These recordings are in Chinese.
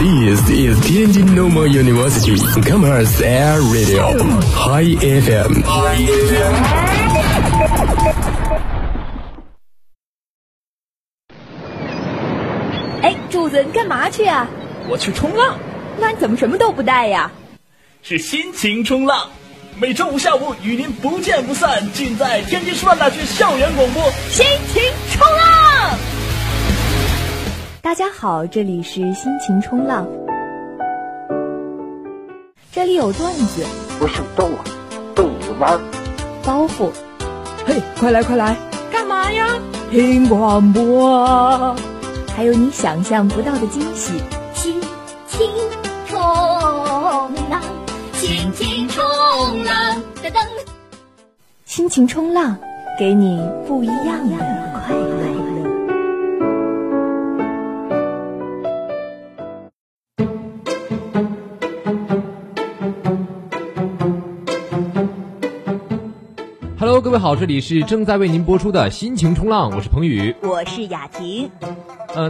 This is Tianjin Normal University Commerce Air Radio Hi FM.哎，柱子，你干嘛去啊？我去冲浪。那你怎么什么都不带呀？是心情冲浪。每周五下午与您不见不散，尽在天津师范大学校园广播。心情冲浪。大家好，这里是心情冲浪，这里有段子，不是逗啊，逗着玩，包袱，嘿，快来快来，干嘛呀？听广播，还有你想象不到的惊喜。心情冲浪，心情冲浪，噔噔，心情冲浪，给你不一样的快乐。各位好，这里是正在为您播出的心情冲浪，我是彭宇，我是雅婷。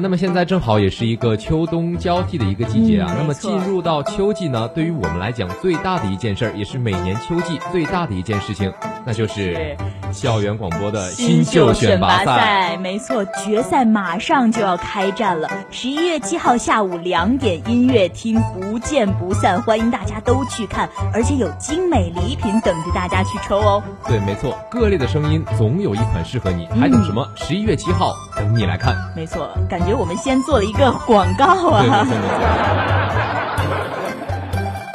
那么现在正好也是一个秋冬交替的一个季节啊。那么进入到秋季呢，对于我们来讲最大的一件事儿，也是每年秋季最大的一件事情，那就是校园广播的新秀选拔赛。没错，决赛马上就要开战了，11月7号下午2点，音乐厅不见不散，欢迎大家都去看，而且有精美礼品等着大家去抽哦。对，没错。各类的声音总有一款适合你，还等什么？11月7号等你来看。没错，感觉我们先做了一个广告啊。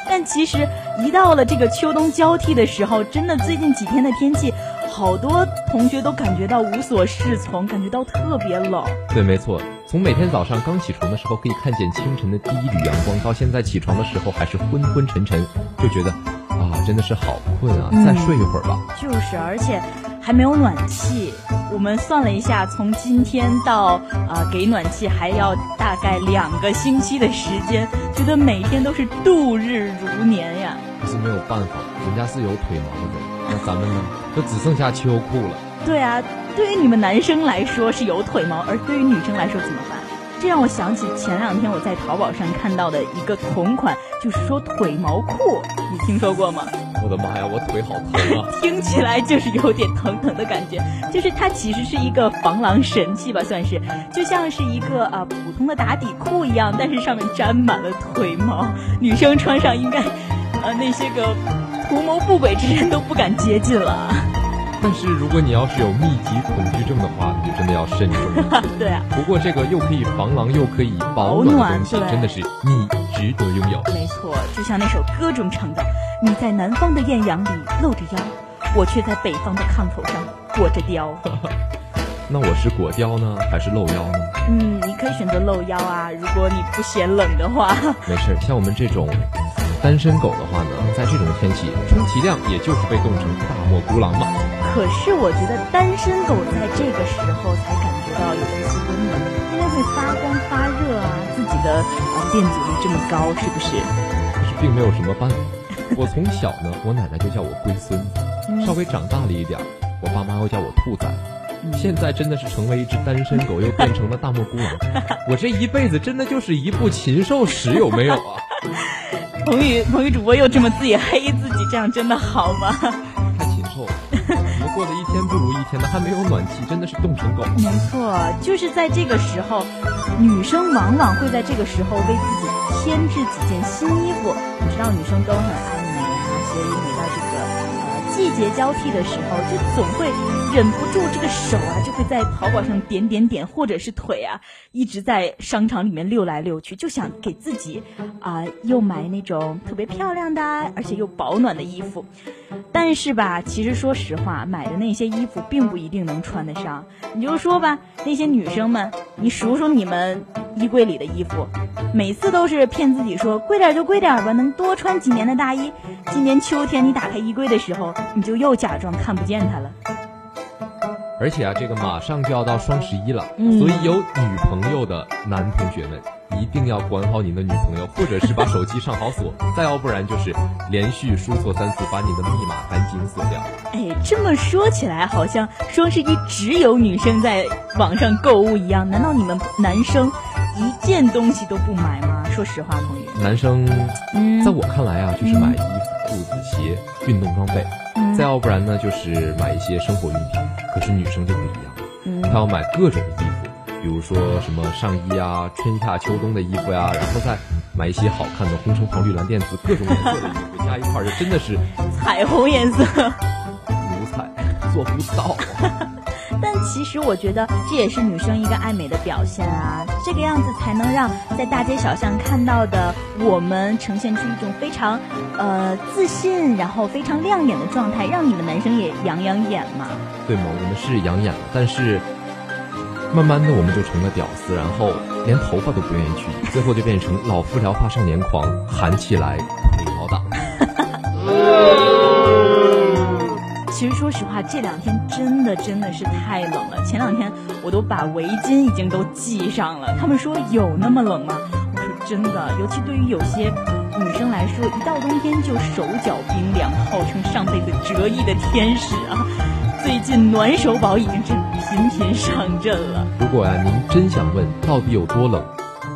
但其实一到了这个秋冬交替的时候，真的最近几天的天气，好多同学都感觉到无所适从，感觉到特别冷。对，没错。从每天早上刚起床的时候可以看见清晨的第一缕阳光，到现在起床的时候还是昏昏沉沉，就觉得啊，真的是好困啊，再睡一会儿吧。就是，而且还没有暖气。我们算了一下，从今天到给暖气还要大概2个星期的时间，觉得每天都是度日如年呀。可是没有办法，人家是有腿毛的，那咱们呢，就只剩下秋裤了。对啊，对于你们男生来说是有腿毛，而对于女生来说怎么办？这让我想起前2天我在淘宝上看到的一个同款，就是说腿毛裤，你听说过吗？我的妈呀，我腿好疼啊！听起来就是有点疼疼的感觉，就是它其实是一个防狼神器吧，算是，就像是一个普通的打底裤一样，但是上面沾满了腿毛，女生穿上应该那些个图谋不轨之人都不敢接近了。但是如果你要是有密集恐惧症的话，你真的要慎重。对啊，不过这个又可以防狼又可以保暖的东西，真的是你值得拥有。没错，就像那首歌中唱的，你在南方的艳阳里露着腰，我却在北方的炕头上裹着貂。那我是裹貂呢，还是露腰呢？你可以选择露腰啊，如果你不嫌冷的话。没事，像我们这种单身狗的话呢，在这种天气，充其量也就是被冻成大漠孤狼嘛。可是我觉得单身狗在这个时候才感觉到有一丝温暖，因为会发光发热啊，自己的电阻力这么高，是不是？可是并没有什么办法。我从小呢，我奶奶就叫我龟孙子，稍微长大了一点，我爸妈又叫我兔崽。现在真的是成为一只单身狗，又变成了大漠孤狼。我这一辈子真的就是一部禽兽史，有没有啊？彭宇主播又这么自己黑自己，这样真的好吗？太禽兽了！我们过得一天不如一天的，还没有暖气，真的是冻成狗。没错，就是在这个时候，女生往往会在这个时候为自己添置几件新衣服。你知道女生都很爱美啊，所以每到这个季节交替的时候，就总会忍不住这个手啊，就会在淘宝上点点点，或者是腿啊，一直在商场里面溜来溜去，就想给自己又买那种特别漂亮的而且又保暖的衣服。但是吧，其实说实话，买的那些衣服并不一定能穿得上。你就说吧，那些女生们，你数数你们衣柜里的衣服，每次都是骗自己说贵点就贵点吧，能多穿几年的大衣。今年秋天你打开衣柜的时候，你就又假装看不见它了。而且啊，这个马上就要到双11了，所以有女朋友的男同学们一定要管好你的女朋友，或者是把手机上好锁，再要不然就是连续输错3次，把你的密码赶紧锁掉。哎，这么说起来，好像双11只有女生在网上购物一样，难道你们男生一件东西都不买吗？说实话，彭宇，男生，在我看来啊，就是买衣服、裤子、鞋、运动装备，再要不然呢，就是买一些生活用品。可是女生就不一样，她要买各种衣服，比如说什么上衣啊、春夏秋冬的衣服呀、然后再买一些好看的红橙黄绿蓝靛紫各种颜色的衣服加一块儿，就真的是彩虹颜色，五彩做不到啊。但其实我觉得这也是女生一个爱美的表现啊，这个样子才能让在大街小巷看到的我们呈现出一种非常自信，然后非常亮眼的状态，让你们男生也养眼嘛。对嘛，我们是养眼了，但是慢慢的我们就成了屌丝，然后连头发都不愿意去，最后就变成老夫聊发少年狂，喊起来领导党。其实说实话，这两天真的是太冷了。前两天我都把围巾已经都系上了。他们说有那么冷吗？我说真的，尤其对于有些女生来说，一到冬天就手脚冰凉，号称上辈子折翼的天使啊。最近暖手宝已经是频频上阵了。如果啊，您真想问到底有多冷，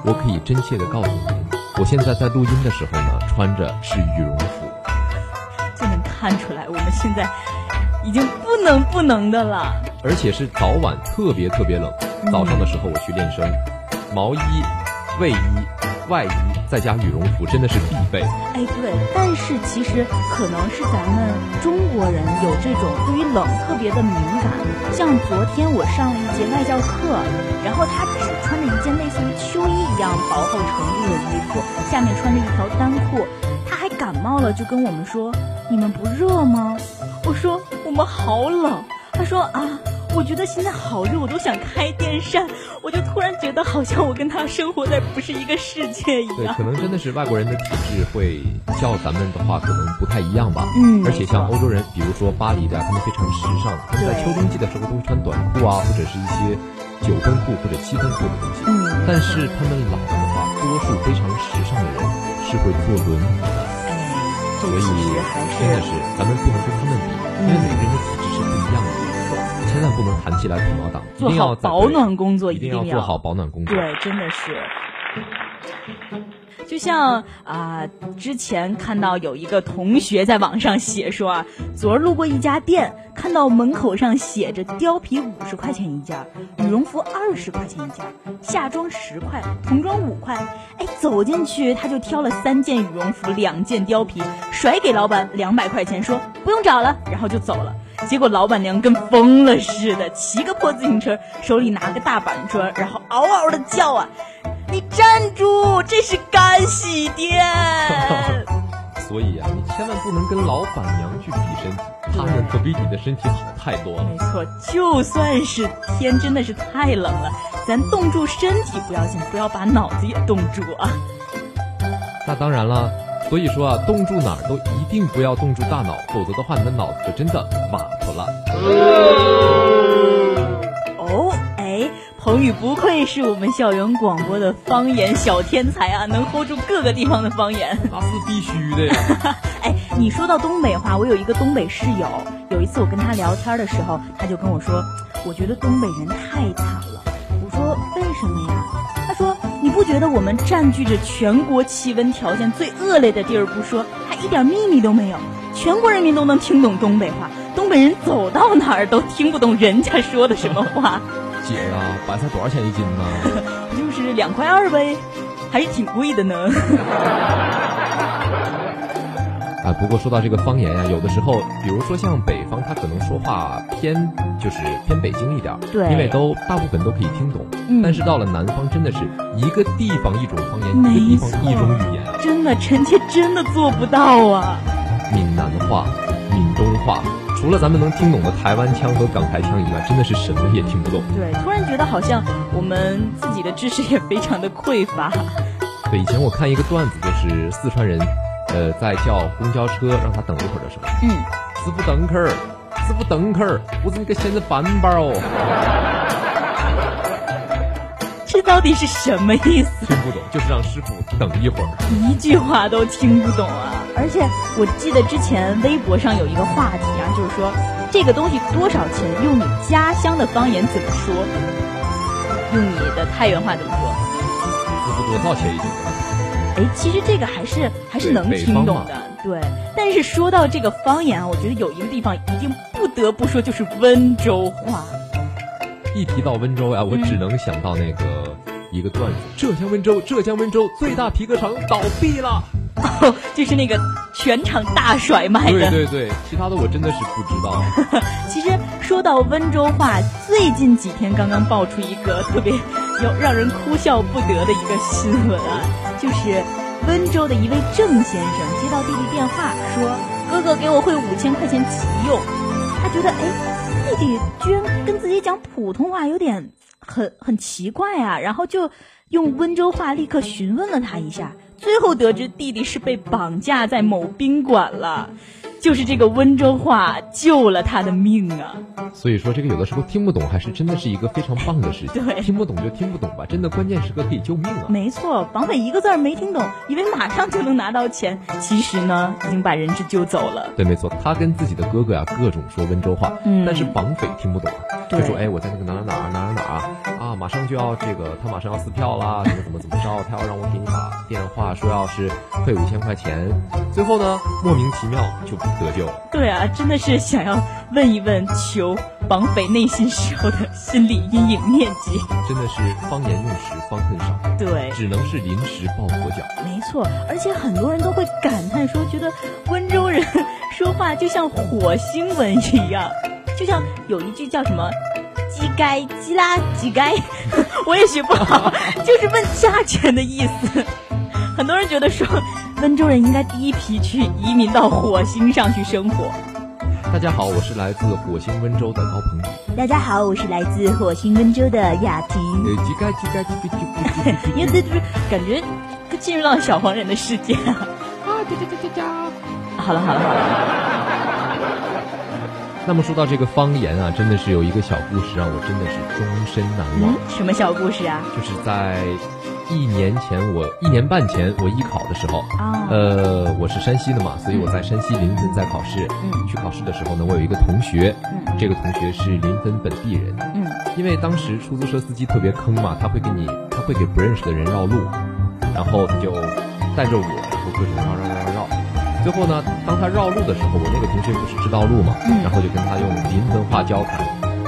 我可以真切的告诉您，我现在在录音的时候呢，穿着是羽绒服。就能看出来，我们现在已经不能的了，而且是早晚特别冷。早上的时候我去练声，毛衣、卫衣、外衣再加羽绒服真的是必备。哎，对，但是其实可能是咱们中国人有这种对于冷特别的敏感。像昨天我上了一节外教课，然后他只是穿着一件类似于秋衣一样薄厚程度的衣服，下面穿着一条单裤，他还感冒了，就跟我们说：“你们不热吗？”我说我们好冷，他说啊，我觉得现在好热，我都想开电扇。我就突然觉得好像我跟他生活在不是一个世界一样。对，可能真的是外国人的体质会较咱们的话可能不太一样吧。而且像欧洲人，比如说巴黎的，他们非常时尚，他们在秋冬季的时候都会穿短裤啊，或者是一些9分裤或者7分裤的东西。但是他们老的话，多数非常时尚的人是会坐轮椅的。所以真的是咱们不能跟他们比，因为每个人的体质是不一样的，千万不能谈起来领导党。做好保暖工作，一定要做好保暖工作。对，真的是。就像之前看到有一个同学在网上写说啊，昨儿路过一家店，看到门口上写着貂皮50块钱一件，羽绒服20块钱一件，夏装10块，童装5块。哎，走进去他就挑了3件羽绒服，2件貂皮，甩给老板200块钱，说不用找了，然后就走了。结果老板娘跟疯了似的，骑个破自行车，手里拿个大板砖，然后嗷嗷的叫啊。你站住！这是干洗店。所以啊，你千万不能跟老板娘去比身体，他们可比你的身体好太多了。没错，就算是天真的是太冷了，咱冻住身体不要紧，不要把脑子也冻住啊。那当然了，所以说啊，冻住哪儿都一定不要冻住大脑，否则的话，你的脑子就真的瓦特了。彭宇不愧是我们校园广播的方言小天才啊，能 hold 住各个地方的方言，那是必须的呀。哎，你说到东北话，我有一个东北室友，有一次我跟他聊天的时候，他就跟我说，我觉得东北人太惨了。我说为什么呀？他说你不觉得我们占据着全国气温条件最恶劣的地儿不说，还一点秘密都没有，全国人民都能听懂东北话，东北人走到哪儿都听不懂人家说的什么话。姐啊，白菜多少钱一斤呢？就是2.2块呗，还是挺贵的呢。啊，不过说到这个方言呀，有的时候，比如说像北方，他可能说话偏北京一点，对，因为大部分都可以听懂。但是到了南方，真的是一个地方一种方言，一个地方一种语言，真的，臣妾真的做不到啊。闽南话、闽东话。除了咱们能听懂的台湾腔和港台腔以外，真的是什么也听不懂。对，突然觉得好像我们自己的知识也非常的匮乏。对，以前我看一个段子，就是四川人，在叫公交车让他等一会儿的时候，师傅等会儿，师傅等会儿，我这个闲着板板哦。这到底是什么意思？听不懂，就是让师傅等一会儿。一句话都听不懂啊。而且我记得之前微博上有一个话题啊，就是说这个东西多少钱，用你家乡的方言怎么说，用你的太原话怎么说，这是多少钱一斤？哎，其实这个还是能听懂的。对，但是说到这个方言啊，我觉得有一个地方一定不得不说，就是温州话。一提到温州啊，我只能想到那个一个段子：浙江温州最大皮革厂倒闭了。哦，就是那个全场大甩卖的。对对对，其他的我真的是不知道。其实说到温州话，最近几天刚刚爆出一个特别让人哭笑不得的一个新闻啊，就是温州的一位郑先生接到弟弟电话说：“哥哥给我汇5000块钱急用。”他觉得哎，弟弟居然跟自己讲普通话有点很奇怪啊，然后就用温州话立刻询问了他一下，最后得知弟弟是被绑架在某宾馆了。就是这个温州话救了他的命啊！所以说，这个有的时候听不懂，还是真的是一个非常棒的事情。对，听不懂就听不懂吧，真的关键时刻可以救命啊！没错，绑匪一个字儿没听懂，以为马上就能拿到钱，其实呢，已经把人质救走了。对，没错，他跟自己的哥哥呀、各种说温州话，但是绑匪听不懂，就说：“哎，我在那个哪儿啊，马上就要这个，他马上要撕票啦，怎么着，他要让我给你打电话说要是汇5000块钱。”最后呢，莫名其妙就得救。对啊，真的是想要问一问，求绑匪内心时候的心理阴影面积。真的是方言用时方恨少，对，只能是临时抱佛脚。没错，而且很多人都会感叹说，觉得温州人说话就像火星文一样，就像有一句叫什么“鸡该鸡拉鸡该”，我也学不好，就是问价钱的意思。很多人觉得说，温州人应该第一批去移民到火星上去生活。大家好，我是来自火星温州的高鹏。大家好，我是来自火星温州的雅婷。因为这就是感觉进入到小黄人的世界啊！啊，好了。那么说到这个方言啊，真的是有一个小故事让我真的是终身难忘。什么小故事啊？就是在一年半前我艺考的时候，我是山西的嘛，所以我在山西临汾在考试。去考试的时候呢，我有一个同学，这个同学是临汾本地人。因为当时出租车司机特别坑嘛，他会给不认识的人绕路，然后他就带着我，然后各种绕。最后呢，当他绕路的时候，我那个同学不是知道路嘛，然后就跟他用临汾话交谈。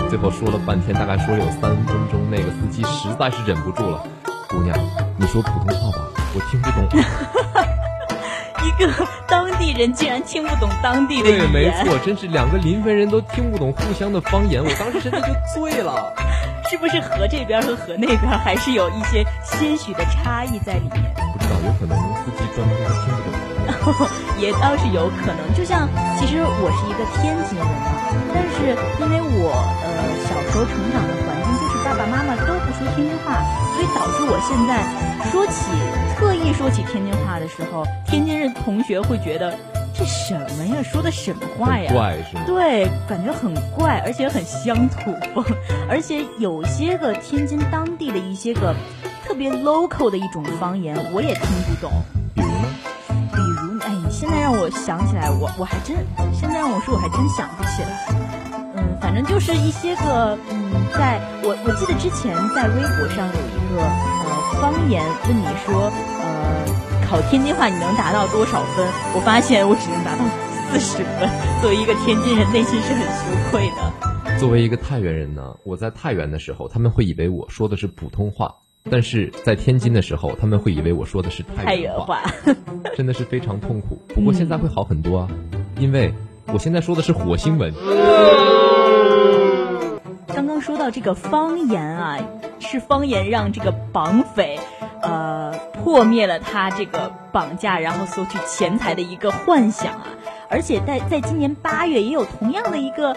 最后说了半天，大概说了有3分钟，那个司机实在是忍不住了：“姑娘，你说普通话吧，我听不懂。”一个当地人竟然听不懂当地的语言。对，没错，真是两个临汾人都听不懂互相的方言，我当时真的就醉了。是不是河这边和河那边还是有一些些许的差异在里面？不知道，有可能司机专门在听不懂。也倒是有可能，就像其实我是一个天津人啊，但是因为我小时候成长的环境就是爸爸妈妈都不说天津话，所以导致我现在特意说起天津话的时候，天津人同学会觉得这什么呀，说的什么话呀，怪是吗？对，感觉很怪，而且很乡土风，而且有些个天津当地的一些个特别 local 的一种方言我也听不懂。比如呢？现在让我想起来，我还真，现在让我说我还真想不起来。反正就是一些个在我记得之前在微博上有一个方言问你说考天津话你能达到多少分？我发现我只能达到40分，作为一个天津人内心是很羞愧的。作为一个太原人呢，我在太原的时候，他们会以为我说的是普通话。但是在天津的时候，他们会以为我说的是太原话真的是非常痛苦。不过现在会好很多啊，因为我现在说的是火星文。刚刚说到这个方言啊，是方言让这个绑匪破灭了他这个绑架然后索取钱财的一个幻想啊。而且在今年8月也有同样的一个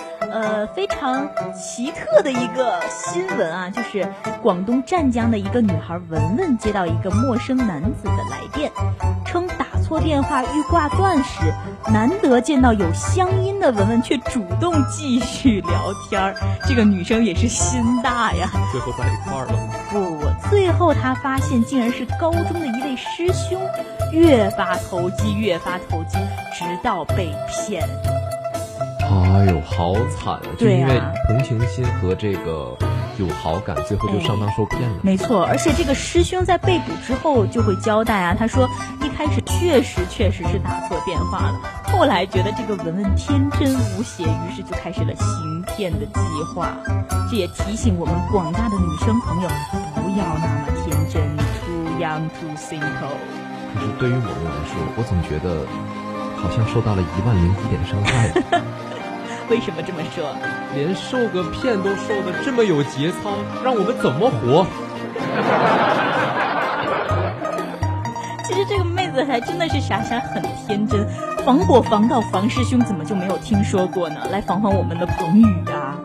非常奇特的一个新闻啊，就是广东湛江的一个女孩文文接到一个陌生男子的来电，称打错电话欲挂断时，难得见到有乡音的文文却主动继续聊天，这个女生也是心大呀。最后在一块儿了吗？不，最后她发现竟然是高中的一位师兄，越发投机，直到被骗。哎呦，好惨啊！就因为同情心和这个有好感，最后就上当受骗了。没错，而且这个师兄在被捕之后就会交代啊，他说一开始确实是打错电话了，后来觉得这个文文天真无邪，于是就开始了行骗的计划。这也提醒我们广大的女生朋友，不要那么天真 ，too young too simple。可是对于我们来说，我总觉得好像受到了10001点伤害。为什么这么说？连受个骗都受得这么有节操，让我们怎么活？其实这个妹子还真的是傻，很天真。防火防盗防师兄怎么就没有听说过呢？来防防我们的彭宇啊！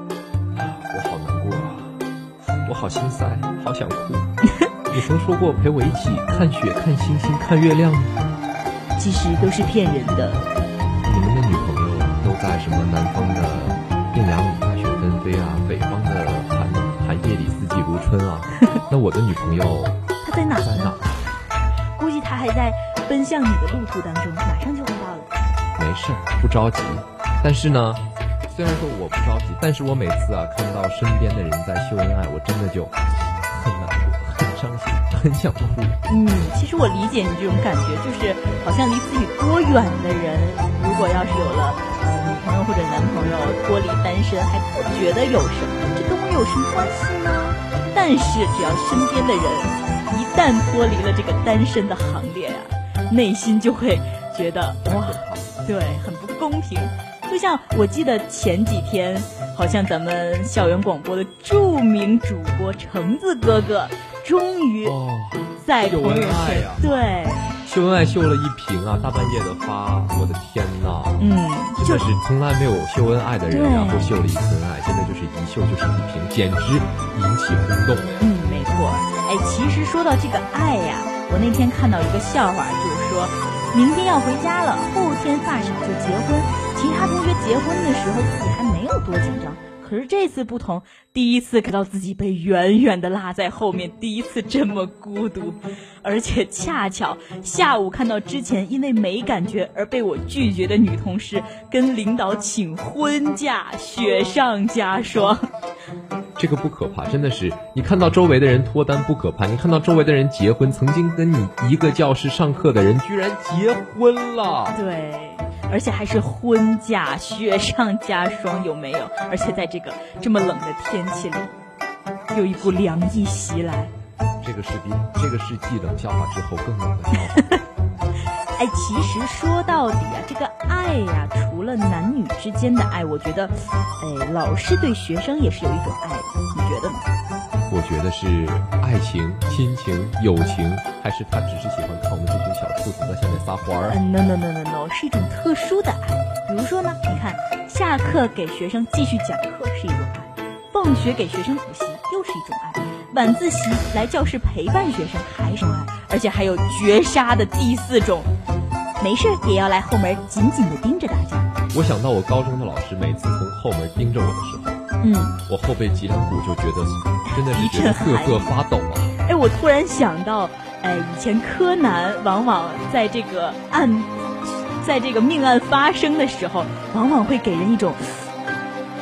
我好难过啊，我好心塞，好想哭。你曾说过陪我一起看雪、看星星、看月亮吗？其实都是骗人的。你们的女朋友在什么南方的艳阳里大雪纷飞啊，北方的寒夜里四季如春啊。那我的女朋友她在哪呢？估计她还在奔向你的路途当中，马上就会到了。没事，不着急。但是呢，虽然说我不着急，但是我每次啊看到身边的人在秀恩爱，我真的就很难过，很伤心，很想哭。其实我理解你这种感觉，就是好像离自己多远的人，如果要是有了朋友或者男朋友，脱离单身还不觉得有什么，这跟我有什么关系呢？但是只要身边的人一旦脱离了这个单身的行列啊，内心就会觉得哇，对，很不公平。就像我记得前几天，好像咱们校园广播的著名主播橙子哥哥终于在朋友圈、对。秀恩爱秀了一瓶啊，大半夜的发，我的天呐！就是从来没有秀恩爱的人，然后秀了一次恩爱，现在就是一秀就是一瓶，简直引起轰动了。没错。哎，其实说到这个爱呀，我那天看到一个笑话，就是说明天要回家了，后天发小就结婚，其他同学结婚的时候自己还没有多紧张。可是这次不同，第一次感到自己被远远的拉在后面，第一次这么孤独，而且恰巧下午看到之前因为没感觉而被我拒绝的女同事跟领导请婚假，雪上加霜。这个不可怕，真的是你看到周围的人脱单不可怕，你看到周围的人结婚，曾经跟你一个教室上课的人居然结婚了，对，而且还是婚假，雪上加霜，有没有？而且在这个这么冷的天气里，有一股凉意袭来。这个是继冷笑话之后更冷的笑话。哎，其实说到底啊，这个爱呀、除了男女之间的爱，我觉得，老师对学生也是有一种爱的，你觉得吗？我觉得是爱情、亲情、友情，还是他只是喜欢看我们这群小兔子在下面撒欢儿？No， 是一种特殊的爱。比如说呢，你看，下课给学生继续讲课是一种爱，放学给学生补习又是一种爱，晚自习来教室陪伴学生还是爱，而且还有绝杀的第四种，没事也要来后门紧紧地盯着大家。我想到我高中的老师，每次从后门盯着我的时候，我后背脊梁骨就觉得真的是觉得瑟瑟发抖啊！哎，我突然想到，以前柯南往往在这个命案发生的时候，往往会给人一种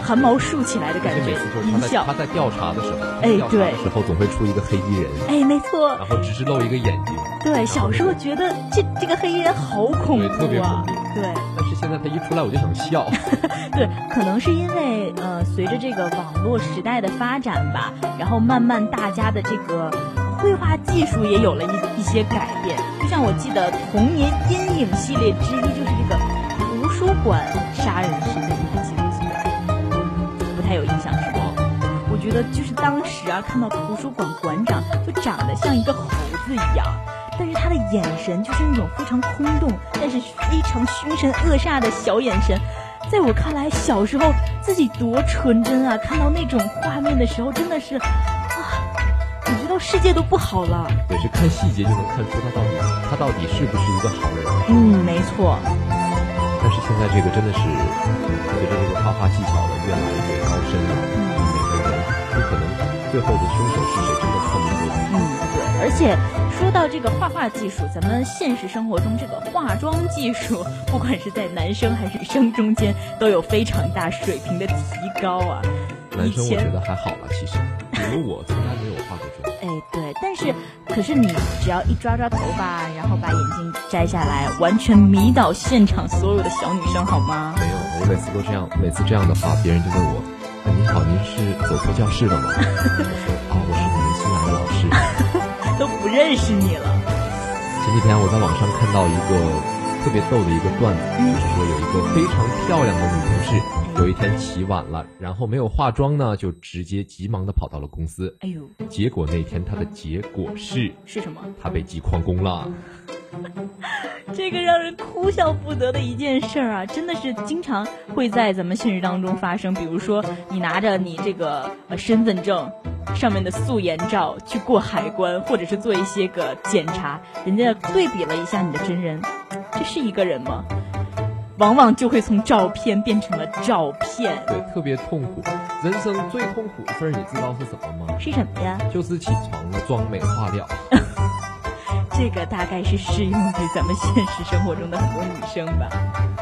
汗毛竖起来的感觉。他在调查的时候，总会出一个黑衣人，没错，然后只是露一个眼睛。对，小时候觉得这个黑衣人好恐怖啊，对，特别恐怖。对，但是现在他一出来我就想笑。对，可能是因为随着这个网络时代的发展吧，然后慢慢大家的这个绘画技术也有了一些改变。就像我记得童年阴影系列之一就是这个图书馆杀人事件，你还记得不太有印象是吧？我觉得就是当时啊，看到图书馆馆长就长得像一个猴子一样。但是他的眼神就是那种非常空洞，但是非常凶神恶煞的小眼神，在我看来，小时候自己多纯真啊！看到那种画面的时候，真的是感觉到世界都不好了。对，是看细节就能看出他到底是不是一个好人。没错。但是现在这个真的是随着这个画画技巧的越来越高深了，每个人不可能最后的凶手是谁真的看不出来。对，而且。说到这个画画技术，咱们现实生活中这个化妆技术，不管是在男生还是女生中间，都有非常大水平的提高啊。男生我觉得还好了，其实，比如我从来没有化过妆。哎，对，但是可是你只要一抓头发，然后把眼镜摘下来，完全迷倒现场所有的小女生，好吗？没有，我每次都这样，每次这样的话，别人就问我：“啊，您好，您是走错教室了吗？”哦，我是你们新来的老师，都不认识你了。前几天我在网上看到一个特别逗的一个段子，就是说有一个非常漂亮的女同事，有一天起晚了，然后没有化妆呢，就直接急忙的跑到了公司。哎呦！结果那天她的结果是什么？她被记旷工了。这个让人哭笑不得的一件事儿啊，真的是经常会在咱们现实当中发生。比如说，你拿着你这个身份证上面的素颜照去过海关，或者是做一些个检查，人家对比了一下你的真人，这是一个人吗？往往就会从照片变成了照片，对，特别痛苦。人生最痛苦的事儿，你知道是什么吗？是什么呀？就是起床了，妆没化掉。这个大概是适用于咱们现实生活中的很多女生吧。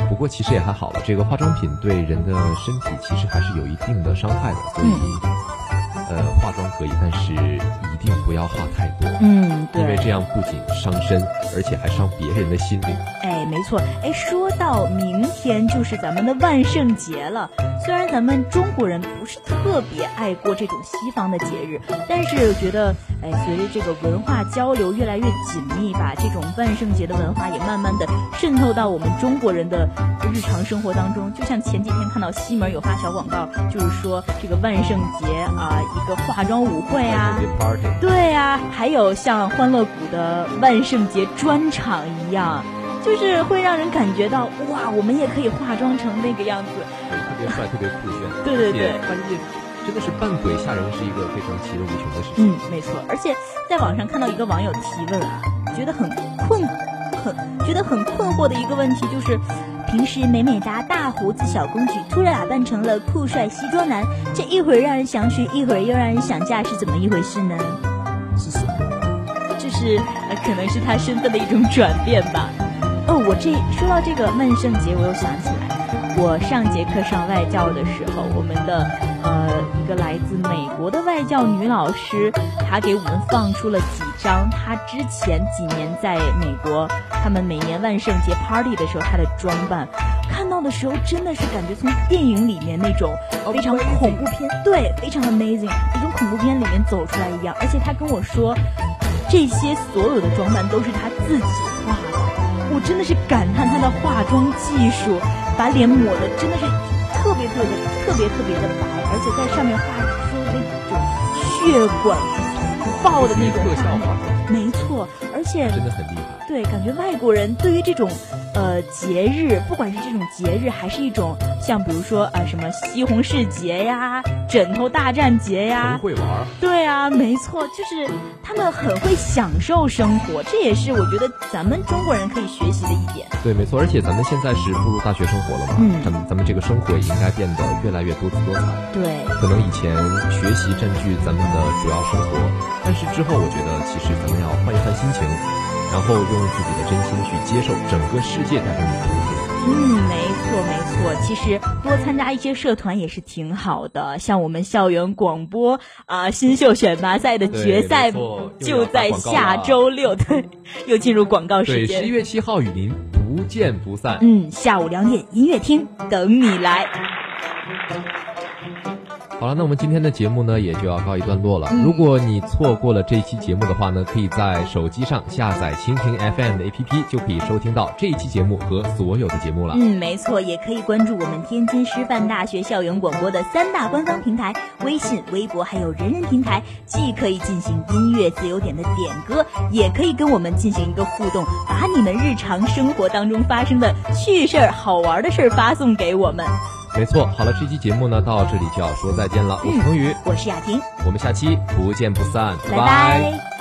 不过其实也还好了，这个化妆品对人的身体其实还是有一定的伤害的，所以化妆可以，但是一定不要化太多。嗯，对，因为这样不仅伤身，而且还伤别人的心灵。哎，没错。哎，说到明天就是咱们的万圣节了，虽然咱们中国人不是特别爱过这种西方的节日，但是觉得，哎，随着这个文化交流越来越紧密，把这种万圣节的文化也慢慢的渗透到我们中国人的日常生活当中。就像前几天看到西门有发小广告，就是说这个万圣节啊，一个化妆舞会啊，对啊，还有像欢乐谷的万圣节专场一样，就是会让人感觉到哇，我们也可以化妆成那个样子，特别帅，特别酷炫。对对对，关键真的是扮鬼吓人是一个非常奇人无穷的事情。嗯，没错。而且在网上看到一个网友提问啊，觉得很困惑的一个问题就是。平时美美哒大胡子小公举，突然打扮成了酷帅西装男，这一会儿让人想娶，一会儿又让人想嫁，是怎么一回事呢？是什么？就是可能是他身份的一种转变吧。哦，我这说到这个万圣节，我又想起来，我上节课上外教的时候，我们的一个来自美国的外教女老师，她给我们放出了几张她之前几年在美国他们每年万圣节 party 的时候她的装扮，看到的时候真的是感觉从电影里面那种非常恐怖片，对，非常 amazing 那种恐怖片里面走出来一样。而且她跟我说，这些所有的装扮都是她自己画的，我真的是感叹她的化妆技术，把脸抹的真的是特别的白，而且在上面画出那种血管爆的那种特效化，没错，而且真的很厉害。对，感觉外国人对于这种节日，不管是这种节日，还是一种像比如说什么西红柿节呀、枕头大战节呀，很会玩。对啊，没错，就是他们很会享受生活，这也是我觉得咱们中国人可以学习的一点。对，没错，而且咱们现在是步入大学生活了嘛，咱们这个生活也应该变得越来越多姿多彩。对，可能以前学习占据咱们的主要生活，但是之后我觉得其实咱们要换一换心情，然后用自己的真心去接受整个世界带给你的东西。嗯，没错。其实多参加一些社团也是挺好的，像我们校园广播新秀选拔赛的决赛就在下周六，对，又进入广告时间。对，11月7号与您不见不散。嗯，下午2点音乐厅等你来。好了，那我们今天的节目呢也就要告一段落了。如果你错过了这期节目的话呢，可以在手机上下载蜻蜓 FM 的 APP， 就可以收听到这一期节目和所有的节目了。嗯，没错，也可以关注我们天津师范大学校园广播的3大官方平台，微信、微博还有人人平台，既可以进行音乐自由点的点歌，也可以跟我们进行一个互动，把你们日常生活当中发生的趣事儿、好玩的事儿发送给我们。没错，好了，这期节目呢到这里就要说再见了。我是彭宇，我是雅婷，我们下期不见不散，拜拜。